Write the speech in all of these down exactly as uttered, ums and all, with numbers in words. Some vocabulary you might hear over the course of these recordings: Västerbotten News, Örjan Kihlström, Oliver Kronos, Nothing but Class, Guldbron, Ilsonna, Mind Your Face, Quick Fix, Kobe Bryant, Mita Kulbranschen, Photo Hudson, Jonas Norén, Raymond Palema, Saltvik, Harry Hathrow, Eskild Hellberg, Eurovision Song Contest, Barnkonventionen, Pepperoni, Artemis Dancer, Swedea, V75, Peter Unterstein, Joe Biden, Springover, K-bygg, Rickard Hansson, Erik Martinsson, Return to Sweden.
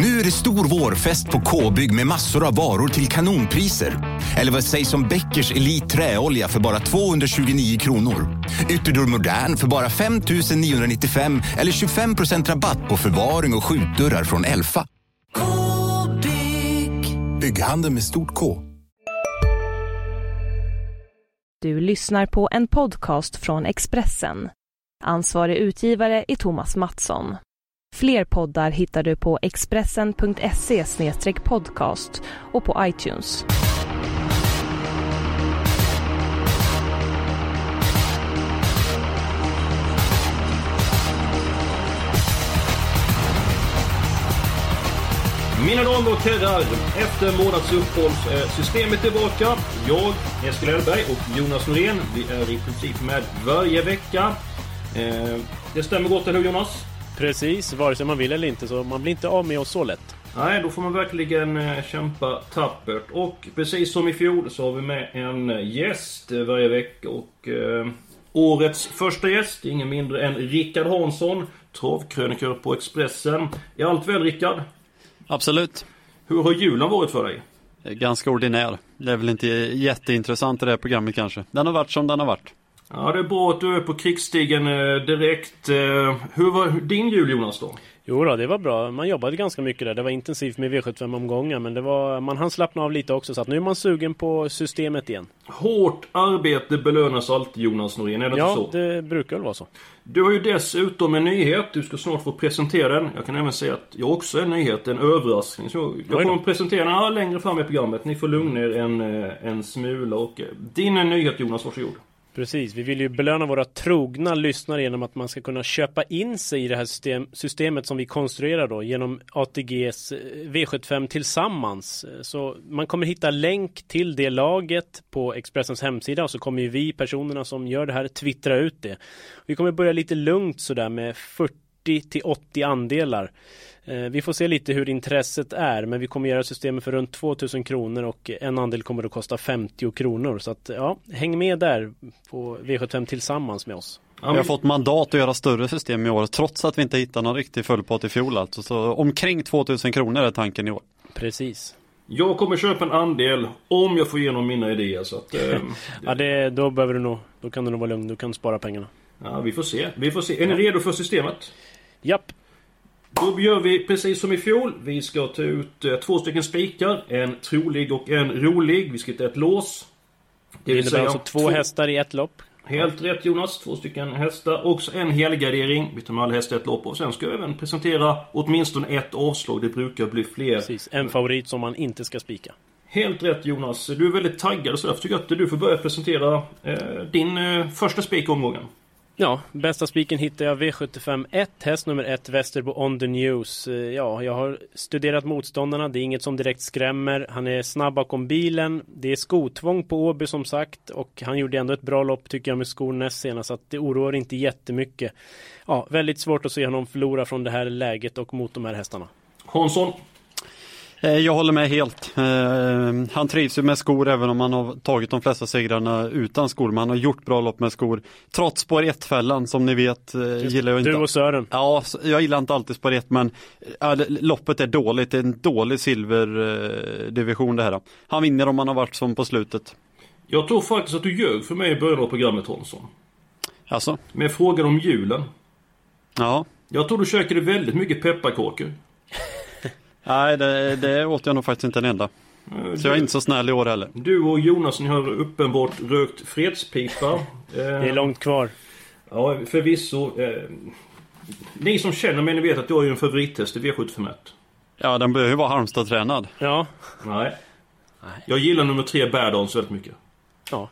Nu är det stor vårfest på K-bygg med massor av varor till kanonpriser. Eller vad sägs om Bäckers Elite träolja för bara tvåhundratjugonio kronor. Ytterdörr Modern för bara fem tusen niohundranittiofem eller tjugofem procent rabatt på förvaring och skjutdörrar från Elfa. K-bygg. Bygghandel med stort K. Du lyssnar på en podcast från Expressen. Ansvarig utgivare är Thomas Mattsson. Fler poddar hittar du på expressen punkt se slash podcast och på iTunes. Mina damer och herrar, efter månads uppehåll så är systemet tillbaka. Jag, Eskild Hellberg och Jonas Norén, vi är i princip med varje vecka. Det stämmer gott, eller hur Jonas? Precis, vare sig man vill eller inte, så man blir inte av med oss så lätt. Nej, då får man verkligen kämpa tappert. Och precis som i fjol så har vi med en gäst varje vecka. Och eh, årets första gäst, ingen mindre än Rickard Hansson, travkrönikör på Expressen. Är allt väl, Rickard? Absolut. Hur har julen varit för dig? Ganska ordinär. Det är väl inte jätteintressant i det här programmet kanske. Den har varit som den har varit. Ja, det är bra att du är på krigsstigen direkt. Hur var din jul, Jonas, då? Jo då, det var bra. Man jobbade ganska mycket där. Det var intensivt med V sjuttiofem-omgångar, men det var, man hann slappna av lite också. Så att nu är man sugen på systemet igen. Hårt arbete belönas alltid, Jonas Norén. Är det ja, inte så? Det brukar väl vara så. Du har ju dessutom en nyhet. Du ska snart få presentera den. Jag kan även säga att jag också är en nyhet, en överraskning. Så jag kommer att presentera den här längre fram i programmet. Ni får lugna er en, en smula. Och din nyhet, Jonas, varsågod. Precis, vi vill ju belöna våra trogna lyssnare genom att man ska kunna köpa in sig i det här system, systemet som vi konstruerar då genom A T G:s V sjuttiofem tillsammans. Så man kommer hitta länk till det laget på Expressens hemsida, och så kommer ju vi personerna som gör det här twittra ut det. Vi kommer börja lite lugnt sådär med fyrtio till åttio andelar. Vi får se lite hur intresset är, men vi kommer göra systemet för runt tvåtusen kronor och en andel kommer att kosta femtio kronor. Så att, ja, häng med där på V sjuttiofem tillsammans med oss. Vi har fått mandat att göra större system i år, trots att vi inte hittar någon riktig fullpott i fjol. Alltså. Så omkring tvåtusen kronor är tanken i år. Precis. Jag kommer köpa en andel om jag får igenom mina idéer. Så att, eh, ja, det, då, behöver du nog, då kan du nog vara lugn, du kan spara pengarna. Ja, vi får se. Vi får se. Är ni redo för systemet? Japp. Då gör vi precis som i fjol. Vi ska ta ut eh, två stycken spikar. En trolig och en rolig. Vi ska ta ett lås. Det, det innebär alltså två, två hästar i ett lopp. Helt rätt, Jonas. Två stycken hästar. Också en helgardering. Vi tar med alla hästar i ett lopp. Och sen ska jag även presentera åtminstone ett avslag. Det brukar bli fler. Precis. En favorit som man inte ska spika. Helt rätt, Jonas. Du är väldigt taggad. Så därför tycker jag att du får börja presentera eh, din eh, första spik i omgången. Ja, bästa spiken hittar jag V sjuttiofem ett, häst nummer ett, Västerbotten News. Ja, jag har studerat motståndarna, det är inget som direkt skrämmer. Han är snabb bakom bilen, det är skotvång på Åby som sagt, och han gjorde ändå ett bra lopp tycker jag med skor näst senast, så att det oroar inte jättemycket. Ja, väldigt svårt att se honom förlora från det här läget och mot de här hästarna. Hansson? Jag håller med helt. Han trivs ju med skor även om han har tagit de flesta segrarna utan skor. Men han har gjort bra lopp med skor. Trots spår ett-fällan som ni vet gillar jag inte. Du och Sören. Ja, jag gillar inte alltid spår ett, men loppet är dåligt. Det är en dålig silverdivision det här. Han vinner om han har varit som på slutet. Jag tror faktiskt att du ljög för mig i början av programmet, Hansson. Alltså? Med frågan om julen. Ja. Jag tror du kökade väldigt mycket pepparkakor. Nej, det, det åt jag nog faktiskt inte en enda. Så jag är inte så snäll i år heller. Du och Jonas, ni har uppenbart rökt fredspipa. Det är långt kvar. Ja, förvisso. Ni som känner mig, ni vet att jag är en favorithäst i V sjuttiofem. Ja, den behöver ju vara Halmstad-tränad. Ja. Nej. Jag gillar nummer tre Bärdans väldigt mycket. Ja.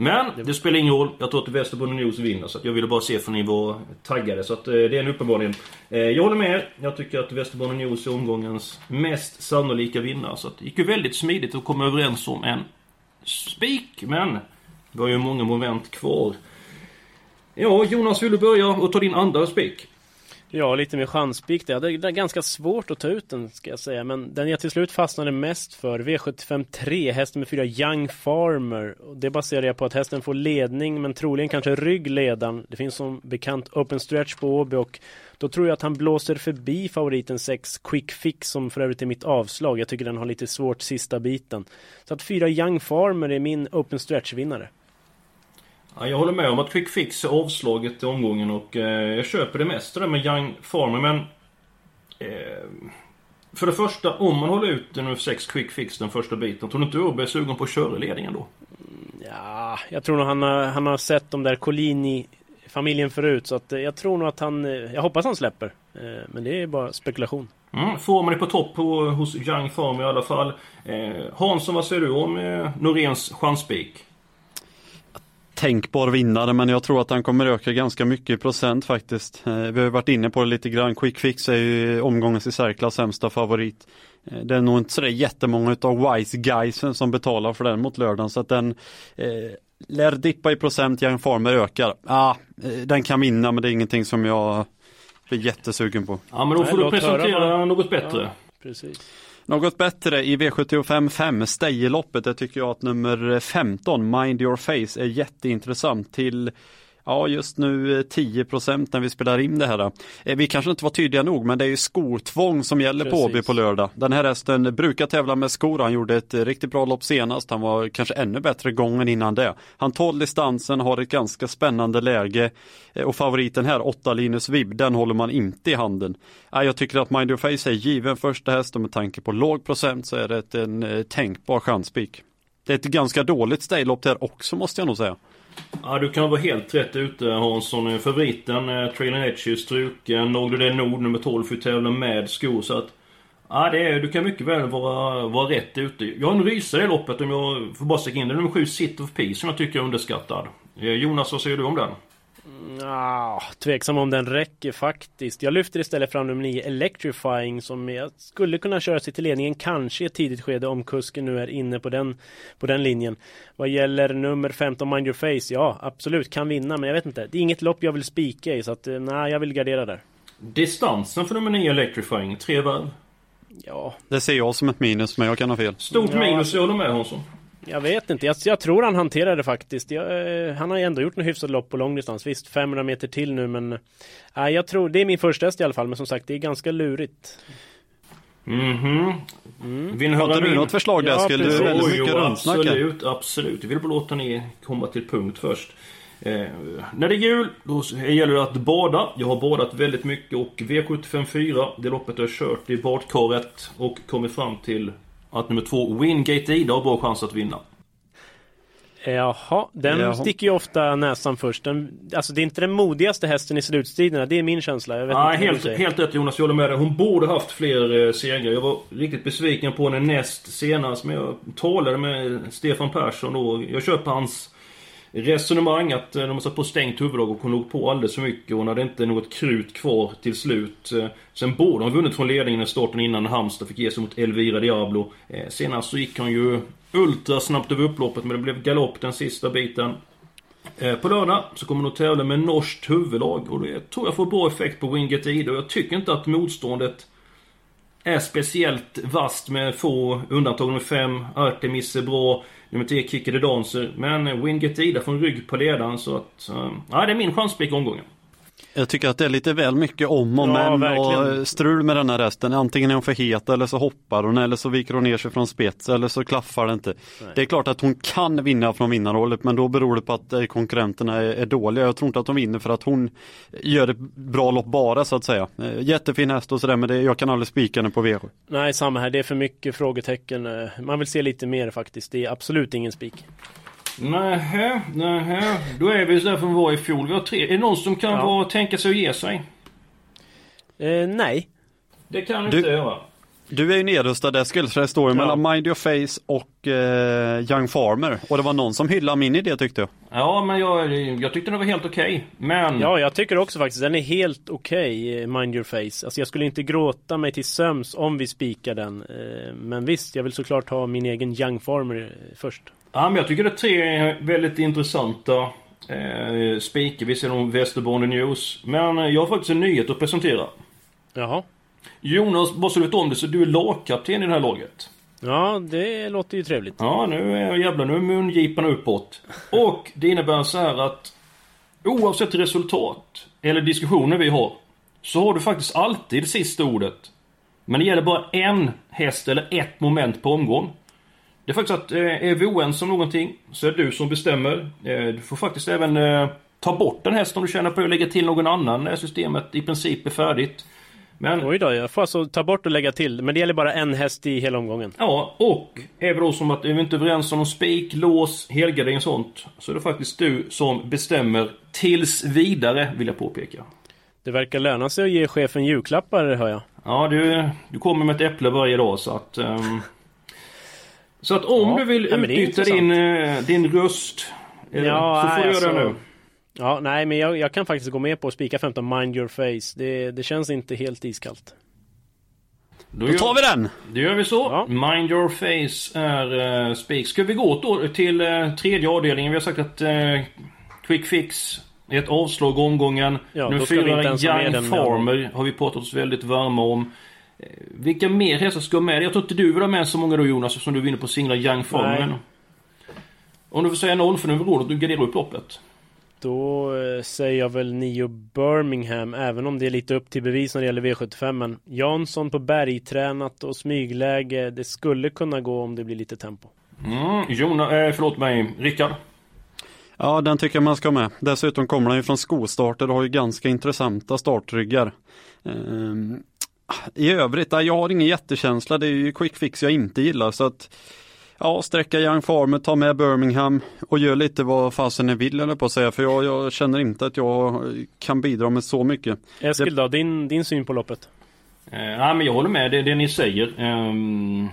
Men det spelar ingen roll. Jag tror att Västerbotten News vinner. Så jag ville bara se för ni var taggade. Så att, eh, det är en uppenbarligen. Eh, jag håller med. Jag tycker att Västerbotten News är omgångens mest sannolika vinnare. Så att, det gick ju väldigt smidigt att komma överens om en spik. Men det var ju många moment kvar. Ja, Jonas, vill du börja och ta din andra spik? Ja, lite mer chanspikt. Det är ganska svårt att ta ut den, ska jag säga. Men den jag till slut fastnade mest för, V sjuttiofem tre, häst nummer fyra, Young Farmer. Det baserar jag på att hästen får ledning, men troligen kanske ryggledaren. Det finns som bekant open stretch på Åby, och då tror jag att han blåser förbi favoriten sex, Quick Fix, som för övrigt är mitt avslag. Jag tycker den har lite svårt sista biten. Så att fyra Young Farmer är min open stretch-vinnare. Ja, jag håller med om att Quick Fix är avslaget i omgången, och eh, jag köper det mesta där med Young Farmer, men eh, för det första, om man håller ut den sex Quick Fix den första biten, tror du inte Åby är sugen på att köra ledningen då? Ja, jag tror nog han har, han har sett de där Collini-familjen förut, så att, eh, jag tror nog att han, eh, jag hoppas han släpper, eh, men det är bara spekulation. Mm, får man det på topp på, hos Young Farmer i alla fall. Eh, Hansson, vad säger du om eh, Noréns chanspik? Tänkbar vinnare, men jag tror att han kommer öka ganska mycket i procent faktiskt. Vi har varit inne på det lite grann. Quick Fix är ju omgångens i särklass sämsta favorit. Det är nog inte så jättemånga av Wise Guys som betalar för den mot lördagen, så att den eh, lär dippa i procent. Young Farmer ökar. Ah, den kan vinna, men det är ingenting som jag blir jättesugen på. Ja, men då får du presentera något bättre. Ja, precis. Något bättre i V sjuttiofem fem, Stejeloppet, det tycker jag att nummer femton, Mind Your Face, är jätteintressant till, ja, just nu tio procent när vi spelar in det här. Vi kanske inte var tydliga nog, men det är ju skotvång som gäller. Precis. På Åby på lördag. Den här hästen brukar tävla med skor, han gjorde ett riktigt bra lopp senast, han var kanske ännu bättre gången innan det. Han tål distansen, har ett ganska spännande läge, och favoriten här, Ottolina Vib, den håller man inte i handen. Jag tycker att Mind Your Face är given första häst, och med tanke på låg procent så är det en tänkbar chanspik. Det är ett ganska dåligt stejlopp där också, måste jag nog säga. Ja, du kan vara helt rätt ute, Hansson. Favoriten, eh, Trail and Edge är struken. Nordlund Nord nummer tolv för tävla med skor, så att ja, det är, du kan mycket väl vara, vara rätt ute. Jag har en rysare i loppet, om jag får bara säga in det. Nummer sju, Sit of Peace, som jag tycker är underskattad. eh, Jonas, vad säger du om den? Ah, tveksam om den räcker faktiskt. Jag lyfter istället fram nummer nio, Electrifying, som jag skulle kunna köra sig till ledningen, kanske i ett tidigt skede om kusken nu är inne på den, på den linjen. Vad gäller nummer femton, Mind Your Face, ja, absolut, kan vinna, men jag vet inte, det är inget lopp jag vill spika i, så att nej, jag vill gardera där. Distansen för nummer nio, Electrifying, tre varv. Ja, det ser jag som ett minus, men jag kan ha fel. Stort ja, minus, jag håller med, Hansson. Jag vet inte, jag, jag tror han hanterar det faktiskt. Jag, eh, han har ju ändå gjort en hyfsad lopp på långdistans. Visst, femhundra meter till nu, men eh, jag tror, det är min första häst i alla fall. Men som sagt, det är ganska lurigt. Mhm. Mm. Vill höra du något förslag där? Ja, skulle du väldigt mycket rundsnacka? Absolut, absolut. Jag vill bara låta ni komma till punkt först. Eh, när det är jul, då gäller det att bada. Jag har badat väldigt mycket, och V sjuttiofem fyra, det loppet jag har kört i badkaret, och kommit fram till att nummer två, Wingate Ida, har bra chans att vinna. Jaha, den Jaha. sticker ju ofta näsan först. Den, alltså det är inte den modigaste hästen i slutstriderna, det är min känsla. Jag vet ah, inte helt, helt rätt, Jonas, jag håller med dig. Hon borde haft fler eh, segrar. Jag var riktigt besviken på henne näst senast, men jag talade med Stefan Persson och jag köpte hans resonemang att de har satt på stängt huvudlag och hon låg på alldeles för mycket, och hon hade inte något krut kvar till slut. Sen borde hon vunnit från ledningen i starten innan Halmstad fick ge sig mot Elvira Diablo. Senast så gick hon ju ultrasnabbt över upploppet, men det blev galopp den sista biten. På lördag så kommer hon att tävla med norskt huvudlag, och det tror jag får bra effekt på Wingate Ida. Jag tycker inte att motståndet är speciellt vast, med få undantag. Nummer fem, Artemis, är bra. Nummer tio, Kickade Dancer. Men Wingate Ida från rygg på ledaren, så att ja, det är min chanspik omgången. Jag tycker att det är lite väl mycket om och ja, men verkligen. Och strul med den här resten. Antingen är hon för het, eller så hoppar hon, eller så viker hon ner sig från spets, eller så klaffar det inte. Nej. Det är klart att hon kan vinna från vinnarhållet, men då beror det på att konkurrenterna är, är dåliga. Jag tror inte att hon vinner för att hon gör ett bra lopp bara, så att säga. Jättefin häst och sådär, men det, jag kan aldrig spika henne på V sju. Nej, samma här. Det är för mycket frågetecken. Man vill se lite mer faktiskt. Det är absolut ingen spik. Nähä, nähä. Då är vi ju därför vi var i fjol. Vi har tre. Är det någon som kan ja. vara, tänka sig att ge sig? Eh, nej. Det kan du inte göra. Du är ju nedrustad där, skulle det stå ja. mellan Mind Your Face och eh, Young Farmer. Och det var någon som hyllade min idé, tyckte jag. Ja, men jag, jag tyckte den var helt okej. Okay. Men ja, jag tycker också faktiskt. Den är helt okej, okay, Mind Your Face. Alltså jag skulle inte gråta mig till söms om vi spikar den. Men visst, jag vill såklart ha min egen Young Farmer först. Ja, men jag tycker det är tre väldigt intressanta eh, spikvis inom Västerbotten News. Men jag har faktiskt en nyhet att presentera. Jaha. Jonas, bara så du vet om det, så du är lagkapten i det här laget. Ja, det låter ju trevligt. Ja, nu är jävla nu är mungiparna uppåt. Och det innebär så här att oavsett resultat eller diskussioner vi har, så har du faktiskt alltid sista ordet. Men det gäller bara en häst eller ett moment på omgång. Det är faktiskt att eh, är vi oense om någonting, så är det du som bestämmer. Eh, du får faktiskt även eh, ta bort den hästen om du känner på att lägga till någon annan när systemet i princip är färdigt. Men, oj då, jag får alltså ta bort och lägga till. Men det gäller bara en häst i hela omgången. Ja, och även då som att är vi inte överens om spik, lås, helgardering och sånt, så är det faktiskt du som bestämmer tills vidare, vill jag påpeka. Det verkar löna sig att ge chefen julklappar, hör jag. Ja, du, du kommer med ett äpple varje dag, så att... Um, så att om ja, du vill utnyttja din, din röst, ja, så nej, får du alltså göra det nu. Ja, nej, men jag, jag kan faktiskt gå med på att spika femton Mind Your Face. Det, det känns inte helt iskallt. Då, då gör, tar vi den! Det gör vi så. Ja. Mind Your Face är uh, spik. Ska vi gå då till uh, tredje avdelningen? Vi har sagt att uh, Quick Fix är ett avslag omgången. Ja, nu fyra Young Farmer har vi pratat oss väldigt varma om. Vilka mer hästar ska med? Jag tror inte du vill ha med så många då, Jonas, som du vinner på singla Young Farmer. Om du får säga noll, för nu går du garderar upp loppet. Då eh, säger jag väl nio Birmingham, även om det är lite upp till bevis när det gäller V sjuttiofem. Men Jansson på bergtränat och smygläge, det skulle kunna gå om det blir lite tempo. Mm, Jonas, eh, förlåt mig, Rickard. Ja, den tycker jag man ska med. Dessutom kommer den ju från skostarter och har ju ganska intressanta startryggar. Ehm, I övrigt, jag har ingen jättekänsla. Det är ju Quick Fix jag inte gillar, så att... Ja, sträcka Young Farmer, ta med Birmingham och gör lite vad fasen ni vill, eller på att säga. För jag, jag känner inte att jag kan bidra med så mycket. Eskild då, din, din syn på loppet? Eh, ja, men jag håller med det, det ni säger. Um,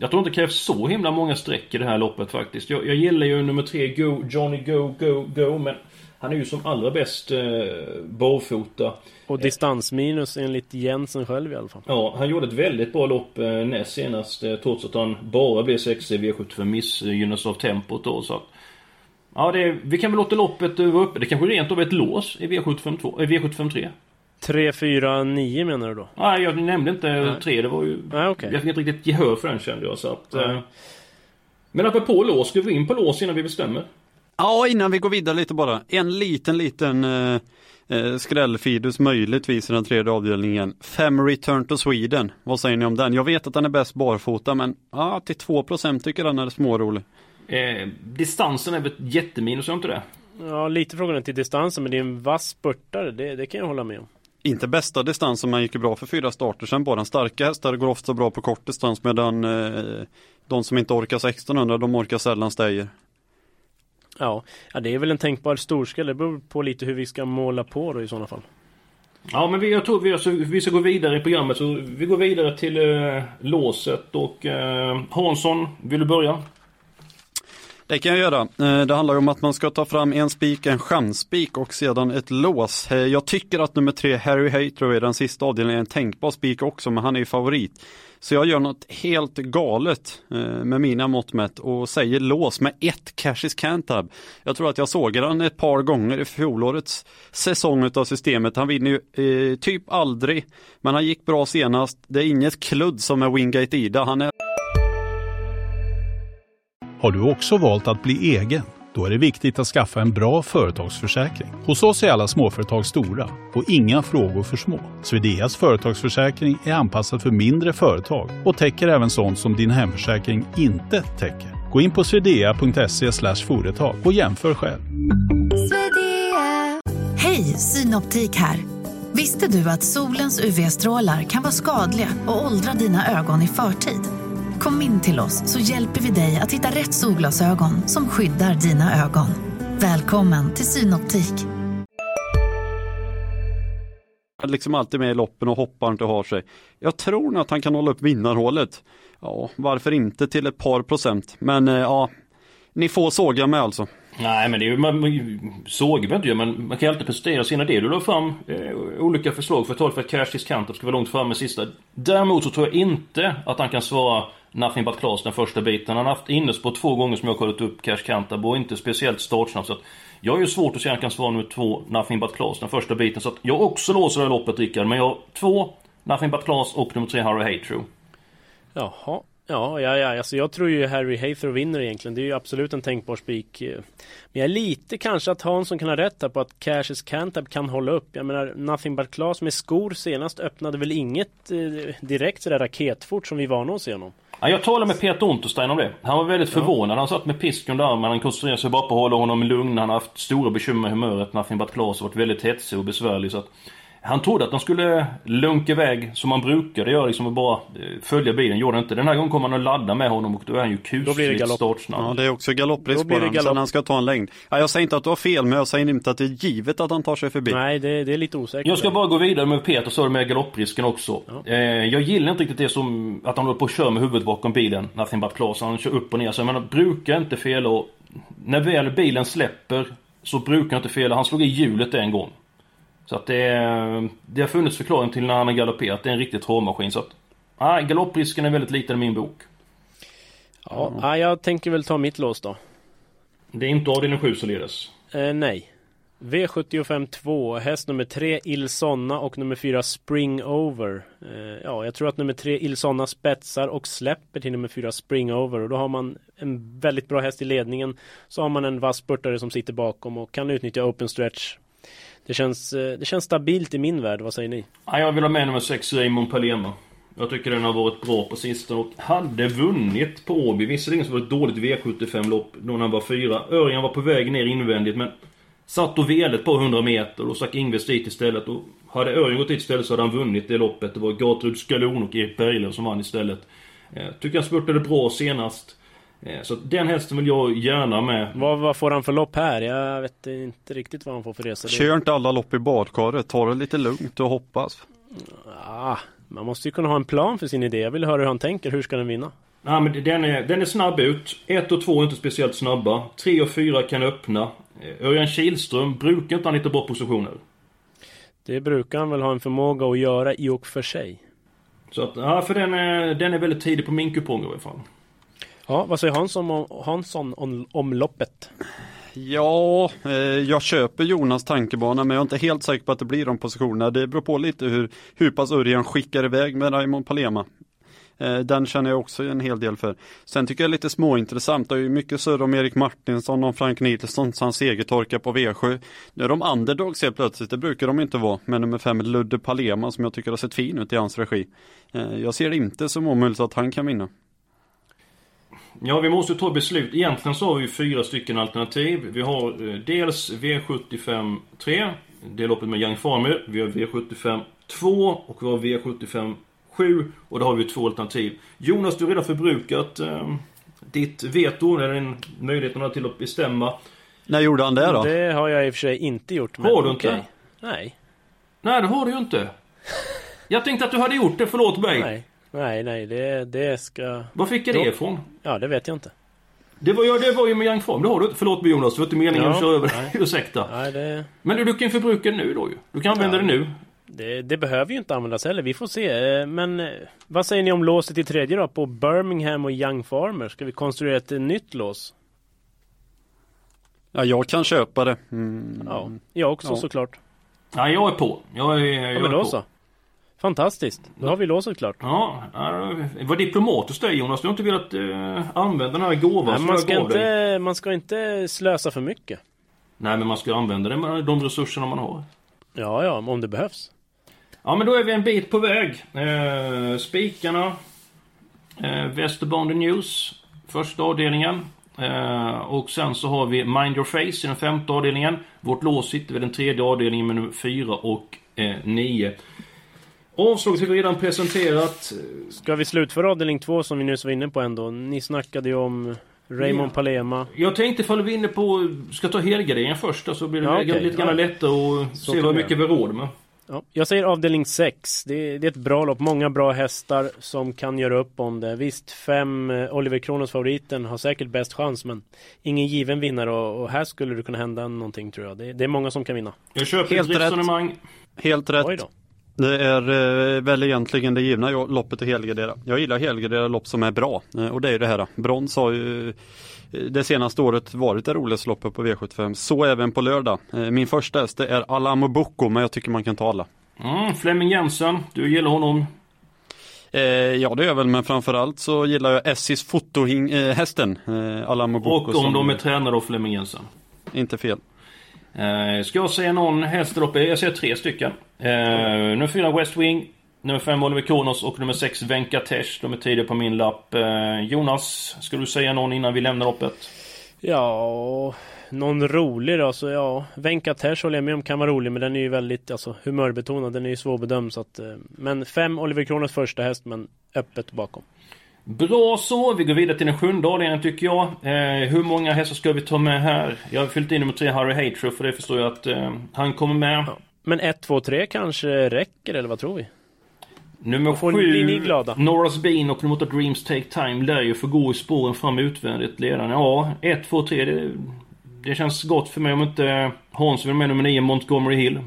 jag tror inte det krävs så himla många sträck i det här loppet faktiskt. Jag, jag gillar ju nummer tre, Go Johnny Go Go Go, men han är ju som allra bäst eh, barfota. Och distansminus enligt Jensen själv i alla fall. Ja, han gjorde ett väldigt bra lopp eh, näst senast, eh, trots att han bara blev sex i V sjuttiofem, missgynnas av tempot då, så att, ja, det, vi kan väl låta loppet vara uppe. Det kanske rent av ett lås i V sjuttiofem två, eh, V sjuttiofem tre. tre fyra nio menar du då? Nej, jag nämnde inte tre, det var ju... Nej, okay. Jag fick inte riktigt gehör för den, kände jag, så att... Eh, men att vi på lås, ska vi in på lås innan vi bestämmer? Ja, innan vi går vidare lite bara. En liten, liten eh, skrällfidus möjligtvis i den tredje avdelningen. Fem Return to Sweden. Vad säger ni om den? Jag vet att den är bäst barfota, men ah, till två procent tycker den är smårolig. Eh, distansen är väl ett jätteminus, är inte det? Ja, lite frågan till distansen, men det är en vass spurtare. Det, det kan jag hålla med om. Inte bästa distansen, men gick bra för fyra starter sen. Bara den starka hästar går ofta bra på kort distans, medan eh, de som inte orkar sexton hundra, de orkar sällan stäger. Ja, det är väl en tänkbar storskall. Det beror på lite hur vi ska måla på då i sådana fall. Ja, men vi, jag tror vi, alltså, vi ska gå vidare i programmet. Så vi går vidare till eh, låset. Och eh, Hansson, vill du börja? Det kan jag göra. Det handlar om att man ska ta fram en spik, en chansspik och sedan ett lås. Jag tycker att nummer tre, Harry Hathrow, i den sista avdelningen är en tänkbar spik också, men han är ju favorit. Så jag gör något helt galet med mina mått mätt och säger lås med ett Cash Cantab. Jag tror att jag såg den ett par gånger i fjolårets säsong av systemet. Han vinner ju eh, typ aldrig, men han gick bra senast. Det är inget kludd som är Wingate Ida. Han är... Har du också valt att bli egen? Då är det viktigt att skaffa en bra företagsförsäkring. Hos oss är alla småföretag stora och inga frågor för små. Swedeas företagsförsäkring är anpassad för mindre företag och täcker även sånt som din hemförsäkring inte täcker. Gå in på swedea.se slash företag och jämför själv. Swedea. Hej, Synoptik här. Visste du att solens U V-strålar kan vara skadliga och åldra dina ögon i förtid? Kom in till oss så hjälper vi dig att hitta rätt solglasögon som skyddar dina ögon. Välkommen till Synoptik. Han är liksom alltid med i loppen och hoppar inte och har sig. Jag tror nog att han kan hålla upp vinnarhålet. Ja, varför inte till ett par procent? Men ja, ni får såga med alltså. Nej, men det är ju, man, man såg inte, men man kan alltid prestera sina idéer. Du la fram eh, olika förslag för att, för att Cash Cantab ska vara långt fram med sista. Däremot så tror jag inte att han kan svara Nothing but Class den första biten. Han har haft innespår två gånger som jag har kollat upp, Cash Cantab, och inte speciellt startsnabb, så att jag är ju svårt att säga att han kan svara nummer två Nothing but Class den första biten, så att jag också låser det loppet, Rickard, men jag två Nothing but Class och nummer tre Harry Hathrow. Jaha. Ja, ja, ja. Alltså jag tror ju Harry Hathrow vinner egentligen. Det är ju absolut en tänkbar spik. Men jag är lite kanske att Hansson kan ha rätt här på att Cash Cantab kan hålla upp. Jag menar, Nothing but Class med skor senast öppnade väl inget eh, direkt sådär raketfort som vi var nog igenom. Ja, jag talade med Peter Unterstein om det. Han var väldigt ja. förvånad. Han satt med pisken där, men han koncentrerade sig bara på att hålla honom lugn. Han har haft stora bekymmer med humöret. Nothing but Class har varit väldigt hetsig och besvärlig, så att han trodde att de skulle lunka iväg som man brukar. Det gör liksom att bara följa bilen. Gjorde inte. Den här gången kommer han att ladda med honom och då är han ju kusligt startsnabb. Ja, det är också galoppligt på den, så han ska ta en längd. Ja, jag säger inte att du har fel, men jag säger inte att det är givet att han tar sig förbi. Nej, det, det är lite osäkert. Jag ska bara gå vidare med Peter, så har du med galopprisken också. Ja. Eh, jag gillar inte riktigt det som att han håller på att köra med huvudet bakom bilen. Nothing but Class. Han kör upp och ner. Så man brukar inte fel, och när väl bilen släpper så brukar han inte fel. Han slog i hjulet en gång. Så att det, det har funnits förklaring till när han har galopperat. Det är en riktigt trådmaskin. Så att ah, galopprisken är väldigt liten i min bok. Ja, mm. ah, jag tänker väl ta mitt lås då. Det är inte avdelning sju således. Eh, nej. V sjuttiofem två, häst nummer tre Ilsonna och nummer fyra Springover. Eh, ja, jag tror att nummer tre Ilsonna spetsar och släpper till nummer fyra Springover. Och då har man en väldigt bra häst i ledningen. Så har man en vass spurtare som sitter bakom och kan utnyttja open stretch. Det känns, det känns stabilt i min värld, vad säger ni? Ja, jag vill ha med nummer sex Raymond Palema. Jag tycker den har varit bra på sistone och hade vunnit på Åby. Visserligen så var det ett dåligt V sjuttiofem-lopp då han var fyra. Örjan var på väg ner invändigt men satt och velet på hundra meter och stack Ingves dit istället. Och hade Örjan gått dit istället så hade han vunnit det loppet. Det var Gatrud Skalon och Erik Berglöf som vann istället. Jag tycker han spurtade bra senast. Så den hästen vill jag gärna med. Vad, vad får han för lopp här? Jag vet inte riktigt vad han får för resa. Kör inte alla lopp i badkaret. Ta det lite lugnt och hoppas. Ja, man måste ju kunna ha en plan för sin idé. Jag vill höra hur han tänker. Hur ska den vinna? Ja, men den, är, den är snabb ut. Ett och två är inte speciellt snabba. Tre och fyra kan öppna. Örjan Kihlström, brukar inte han hitta bra positioner? Det brukar han väl ha en förmåga att göra i och för sig. Så att, ja, för den är, den är väldigt tidig på min kupong i alla fall. Ja, vad säger Hansson om, Hansson om, om loppet? Ja, eh, jag köper Jonas tankebana, men jag är inte helt säker på att det blir de positionerna. Det beror på lite hur, hur pass Örjan skickar iväg med Raymond Palema. Eh, den känner jag också en hel del för. Sen tycker jag lite småintressant. Det är ju mycket surr om Erik Martinsson och Frank Nilsson som segertorkar på V sju. Nu är de underdogs helt plötsligt, det brukar de inte vara. Men nummer fem Ludde Palema som jag tycker har sett fin ut i hans regi. Eh, jag ser inte som omöjligt att han kan vinna. Ja, vi måste ta beslut. Egentligen så har vi fyra stycken alternativ. Vi har dels V sjuttiofem tre, det är loppet med Young Farmer. Vi har V sjuttiofem två och vi har V sjuttiofem sju. Och då har vi två alternativ. Jonas, du har redan förbrukat eh, ditt veto, eller din möjlighet till att bestämma. När gjorde han det då? Det har jag i och för sig inte gjort. Men har du inte? Okay. Nej. Nej, det har du ju inte. Jag tänkte att du hade gjort det, förlåt mig. Nej. Nej, nej, det, det ska... Vad fick jag det ifrån? Ja, det vet jag inte. Det var, ja, det var ju med Young Farm, det har du. Förlåt mig Jonas, det var inte meningen ja, att köra över dig, ursäkta. Nej, det... Men du, du kan förbruka det nu då ju. Du kan använda ja, det nu. Det, det behöver ju inte användas heller, vi får se. Men vad säger ni om låset i tredje då? På Birmingham och Young Farmer, ska vi konstruera ett nytt lås? Ja, jag kan köpa det. Mm. Ja, jag också ja. såklart. Ja, jag är på. Jag är, jag ja, men då är på. Så. Fantastiskt, då har vi låset klart. Ja, var diplomatiskt där Jonas. Du har inte velat eh, använda den här gåvan. Nej, man, ska inte, man ska inte slösa för mycket. Nej, men man ska använda det med de resurserna man har. Ja, ja, om det behövs. Ja, men då är vi en bit på väg. eh, Spikarna, eh, Västerbotten News, första avdelningen. eh, Och sen så har vi Mind Your Face i den femte avdelningen. Vårt lås sitter vid den tredje avdelningen med nummer fyra och eh, nio. Avslaget har redan presenterat. Ska vi slutföra avdelning två som vi nyss var inne på ändå? Ni snackade ju om Raymond ja. Palema. Jag tänkte ifall vi är inne på, ska ta helgarderingen först så blir det ja, okay. lite ja. grann lättare och så se vad mycket vi råd med. Ja. Jag säger avdelning sex. Det, det är ett bra lopp. Många bra hästar som kan göra upp om det. Visst, fem Oliver Kronos favoriten har säkert bäst chans, men ingen given vinnare och, och här skulle det kunna hända någonting tror jag. Det, det är många som kan vinna. Jag köper ett resonemang. Helt rätt. Helt rätt. Det är eh, väl egentligen det givna loppet att helgardera. Jag gillar helgardera lopp som är bra, eh, och det är ju det här. Brons har ju det senaste året varit det roligaste loppet på V sjuttiofem, så även på lördag. Eh, min första häst är Alamo Boko, men jag tycker man kan ta alla. Mm, Fleming Jensen, du gillar honom. Eh, ja, det är väl, men framförallt så gillar jag Essis fotohästen, eh, Alamo Boko. Och om som, de är tränare av Fleming Jensen. Inte fel. Eh, ska jag säga någon hästloppe? Jag ser tre stycken. Eh, nummer fyra West Wing, nummer fem Oliver Kronos och nummer sex Venkatesh. De är tidigare på min lapp. Eh, Jonas, ska du säga någon innan vi lämnar loppet? Ja, någon rolig då, så ja, Venkatesh håller jag med om kan vara rolig, men den är ju väldigt alltså, humörbetonad, den är ju svårbedömd så att, eh, men fem Oliver Kronos första häst, men öppet bakom. Bra så, vi går vidare till den sjunde avdelningen tycker jag. Eh, hur många hästar ska vi ta med här? Jag har fyllt in nummer tre Harry Hathrow, för det förstår jag att eh, han kommer med. Ja. Men ett, två, tre kanske räcker, eller vad tror vi? Nummer sju, Norras Bean och nummer åtta Dreams Take Time lär ju få gå i spåren fram utvändigt ledaren. Ja, ett, två, tre, det, det känns gott för mig om inte Hans vill med nummer nio Montgomery Hill.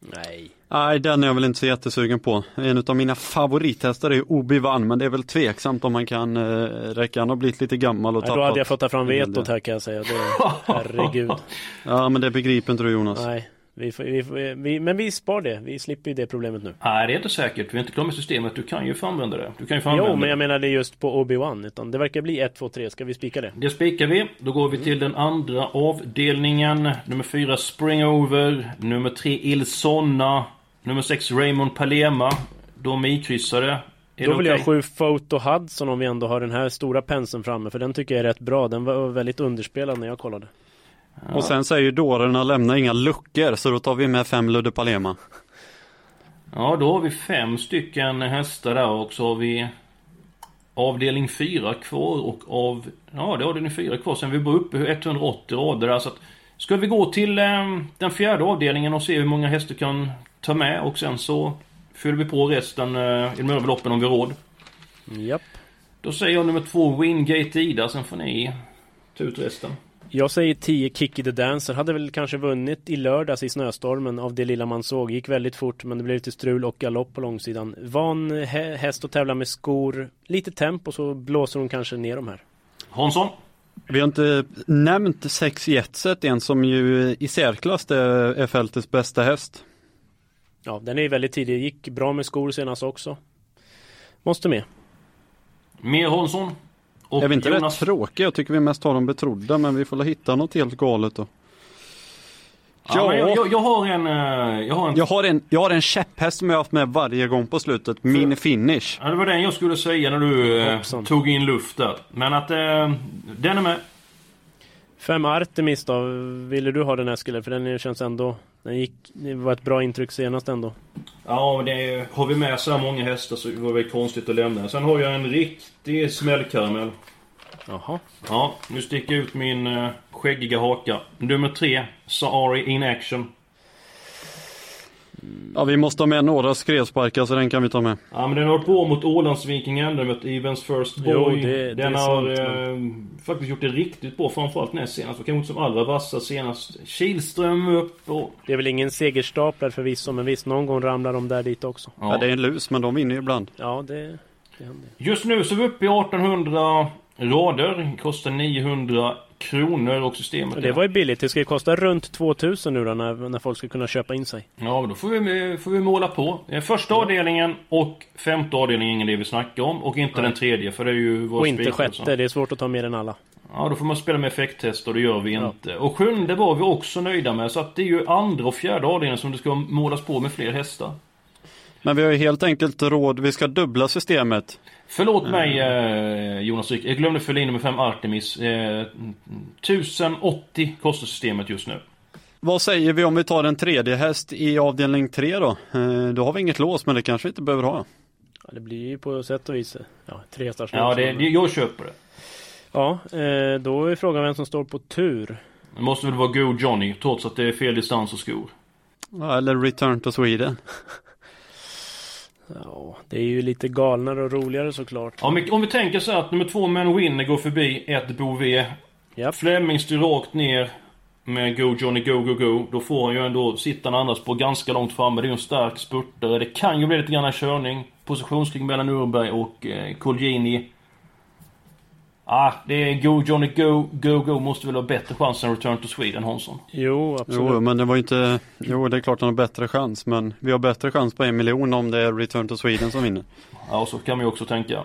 Nej. Nej, den är jag väl inte så jättesugen på. En av mina favorithästar är Obi-Wan, men det är väl tveksamt om man kan eh, räcka. Han har blivit lite gammal och tappat. Ja, då hade jag fått ta fram vetot här kan jag säga. Det, herregud. Ja, men det begriper inte du Jonas. Nej. Vi, vi, vi, men vi spar det, vi slipper ju det problemet nu. Nej, det är inte säkert, vi är inte klara med systemet. Du kan ju få använda det, du kan ju få använda. Jo, men jag menar det just på Obi-Wan, utan det verkar bli ett, två, tre, ska vi spika det? Det spikar vi, då går vi till den andra avdelningen. Nummer fyra Springover, nummer tre Ilsonna, nummer sex Raymond Palema. De är ikryssade. Är då vill okay? jag sju Photo Hudson, om vi ändå har den här stora penseln framme, för den tycker jag är rätt bra. Den var väldigt underspelad när jag kollade. Ja. Och sen säger ju dårarna lämnar inga luckor, så då tar vi med fem Ludde Palema. Ja, då har vi fem stycken hästar där, och så har vi avdelning fyra kvar, och av ja, det har den fyra kvar sen vi bor uppe etthundraåttio rader där, så att, ska vi gå till eh, den fjärde avdelningen och se hur många hästar kan ta med, och sen så fyller vi på resten eh, i de överloppen om vi råd. Japp. Då säger jag nummer två Wingate Ida, sen får ni ta ut resten. Jag säger tio Kick the Dancer. Hade väl kanske vunnit i lördags i snöstormen av det lilla man såg. Gick väldigt fort, men det blev lite strul och galopp på långsidan. Van häst och tävla med skor. Lite tempo, så blåser hon kanske ner de här. Hansson? Vi har inte nämnt sex Jetset, en som ju i särklass är fältets bästa häst. Ja, den är ju väldigt tidig. Gick bra med skor senast också. Måste med. Med Hansson? Och jag vet inte, Jonas... rätt tråkiga. Jag tycker vi mest har dem betrodda, men vi får hitta något helt galet då. Ja, ja. Jag, jag har en jag har en jag har en jag har en käpphäst som jag har haft med varje gång på slutet, min För... finish. Ja, det var den jag skulle säga när du eh, tog in luft där. Men att eh, den är med. Fem Artemis då, ville du ha den här skulle, för den känns ändå, den gick, det var ett bra intryck senast ändå. Ja, det är, har vi med så här många hästar så var det konstigt att lämna. Sen har jag en riktig smällkaramell. Jaha. Ja, nu sticker jag ut min uh, skäggiga haka. Nummer tre, Saari in action. Ja, vi måste ha med några skrevsparkar, så den kan vi ta med. Ja, men den har på mot Ålandsvikingen, den mött Evans First Boy. Jo, det, den det har sant, eh, faktiskt gjort det riktigt bra, framförallt näst senast. Och kanske som allra vassa senast. Kilström upp och... Det är väl ingen segerstaplar förvisso, men visst, någon gång ramlar de där dit också. Ja, ja, det är en lus, men de vinner ju ibland. Ja, det, det händer. Just nu så är vi uppe i artonhundra rader. Kostar niohundra kronor och systemet. Det var ju billigt. Det ska ju kosta runt tvåtusen nu då, när, när folk ska kunna köpa in sig. Ja, men då får vi, får vi måla på. Första ja. avdelningen och femte avdelningen är ingen det vi snackar om. Och inte ja. den tredje, för det är ju vår. Och inte sjätte, så. Det är svårt att ta med den alla. Ja, då får man spela med effekttest och det gör vi ja. inte. Och sjunde var vi också nöjda med. Så att det är ju andra och fjärde avdelningen som det ska målas på med fler hästar. Men vi har ju helt enkelt råd, vi ska dubbla systemet. Förlåt mig eh, Jonas Rick, jag glömde följa in nummer fem Artemis. Eh, ettusenåttio kostar systemet just nu. Vad säger vi om vi tar en tredje häst i avdelning tre då? Eh, då har vi inget lås, men det kanske vi inte behöver ha. Ja, det blir ju på sätt och vis ja, tre hästar. Ja, det, det, jag köper det. Ja, eh, då är frågan vem som står på tur. Det måste väl vara Go Johnny, trots att det är fel distans och skor. Ja, eller Return to Sweden. Ja, det är ju lite galnare och roligare såklart. Ja, men om vi tänker så att nummer två Man Winner går förbi ett Bove. Yep. Fleming styr rakt ner. med Go Johnny Go Go Go, då får han ju ändå sitta och andas på ganska långt framme. Det är ju en stark spurtare. Det kan ju bli lite grann en körning. Positionskrig mellan Urberg och eh, Colgjini. Ah, det är Go Johnny Go Go Go måste väl ha bättre chans än Return to Sweden, Hansson. Jo, absolut. Jo, men det var inte... Jo, det är klart han har bättre chans, men vi har bättre chans på en miljon om det är Return to Sweden som vinner. Ja, så kan man ju också tänka.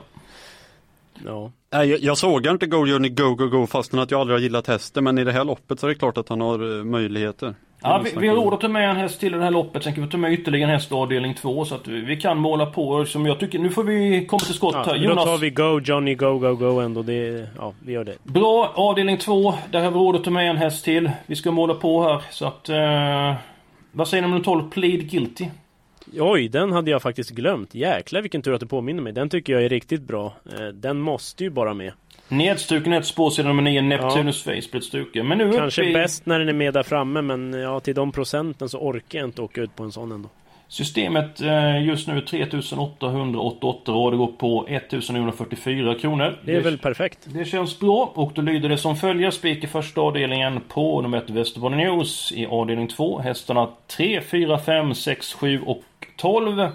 Ja. Jag, jag såg inte Go Johnny Go Go Go fastän att jag aldrig har gillat hästen, men i det här loppet så är det klart att han har möjligheter. Ja, vi, vi har råd att ta med en häst till i det här loppet. Sen kan vi ta med ytterligare en häst avdelning två, så att vi, vi kan måla på som jag tycker. Nu får vi komma till skott här. Ja, Jonas, då tar vi Go Johnny Go Go Go ändå. Det, ja, vi gör det. Bra, avdelning två. Där har vi råd att ta med en häst till. Vi ska måla på här, så att eh, vad säger ni om tolv Plead Guilty? Oj, den hade jag faktiskt glömt. Jäklar, vilken tur att du påminner mig. Den tycker jag är riktigt bra. Den måste ju bara med. Nedstuken är ett spårsedan nummer nio, Neptunus ja. Face blir stuken. Men nu kanske i... bäst när den är med där framme, men ja, till de procenten så orkar jag inte åka ut på en sån ändå. Systemet eh, just nu är tre tusen åttahundraåttioåtta och det går på ettusen niohundrafyrtiofyra kronor. Det är det, väl perfekt. Det känns bra, och då lyder det som följer. Spik i första avdelningen på nummer ett Västerbotten News i avdelning två. Hästarna tre, fyra, fem, sex, sju och tolv.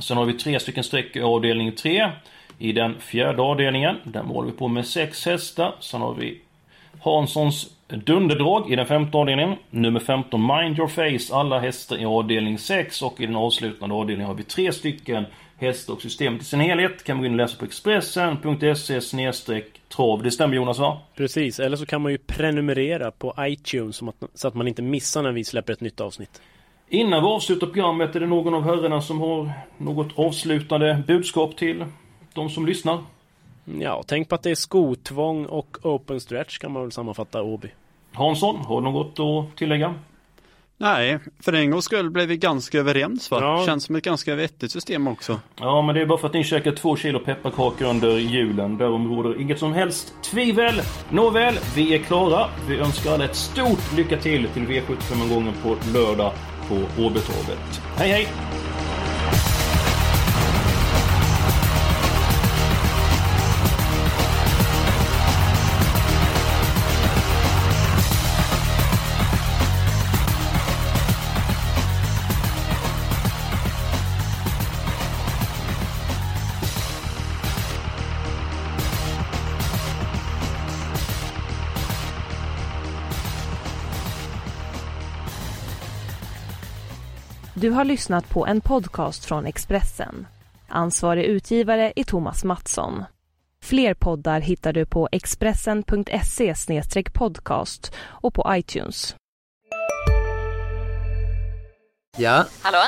Sen har vi tre stycken streck i avdelning tre. I den fjärde avdelningen, där målar vi på med sex hästar. Sen har vi Hanssons dunderdrag i den femte avdelningen. Nummer femton Mind Your Face, alla hästar i avdelning sex. Och i den avslutande avdelningen har vi tre stycken hästar och systemet i sin helhet. Kan man gå in och läsa på expressen punkt se snedstreck trav. Det stämmer, Jonas, va? Precis, eller så kan man ju prenumerera på iTunes så att man inte missar när vi släpper ett nytt avsnitt. Innan vi avslutar programmet, är det någon av herrarna som har något avslutande budskap till de som lyssnar? Ja, tänk på att det är skotvång och open stretch kan man väl sammanfatta, Åby. Hansson, har du något att tillägga? Nej, för en gångs skull blev vi ganska överens, va? Ja. Känns som ett ganska vettigt system också. Ja, men det är bara för att ni käkar två kilo pepparkakor under julen. Därom råder inget som helst tvivel. Nåväl, vi är klara. Vi önskar alla ett stort lycka till till V sjuttiofem-gången på lördag på Åbytorvet. Hej, hej! Du har lyssnat på en podcast från Expressen. Ansvarig utgivare är Thomas Mattsson. Fler poddar hittar du på expressen punkt se snedstreck podcast och på iTunes. Ja? Hallå?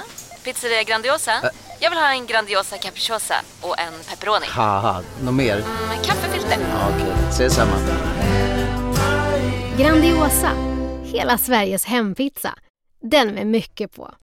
Pizzeria Grandiosa? Ä- Jag vill ha en Grandiosa capricciosa och en pepperoni. Haha, något mer? Mm, kaffefilter. Ja, okej, okay. Ses samma. Grandiosa, hela Sveriges hempizza. Den med mycket på.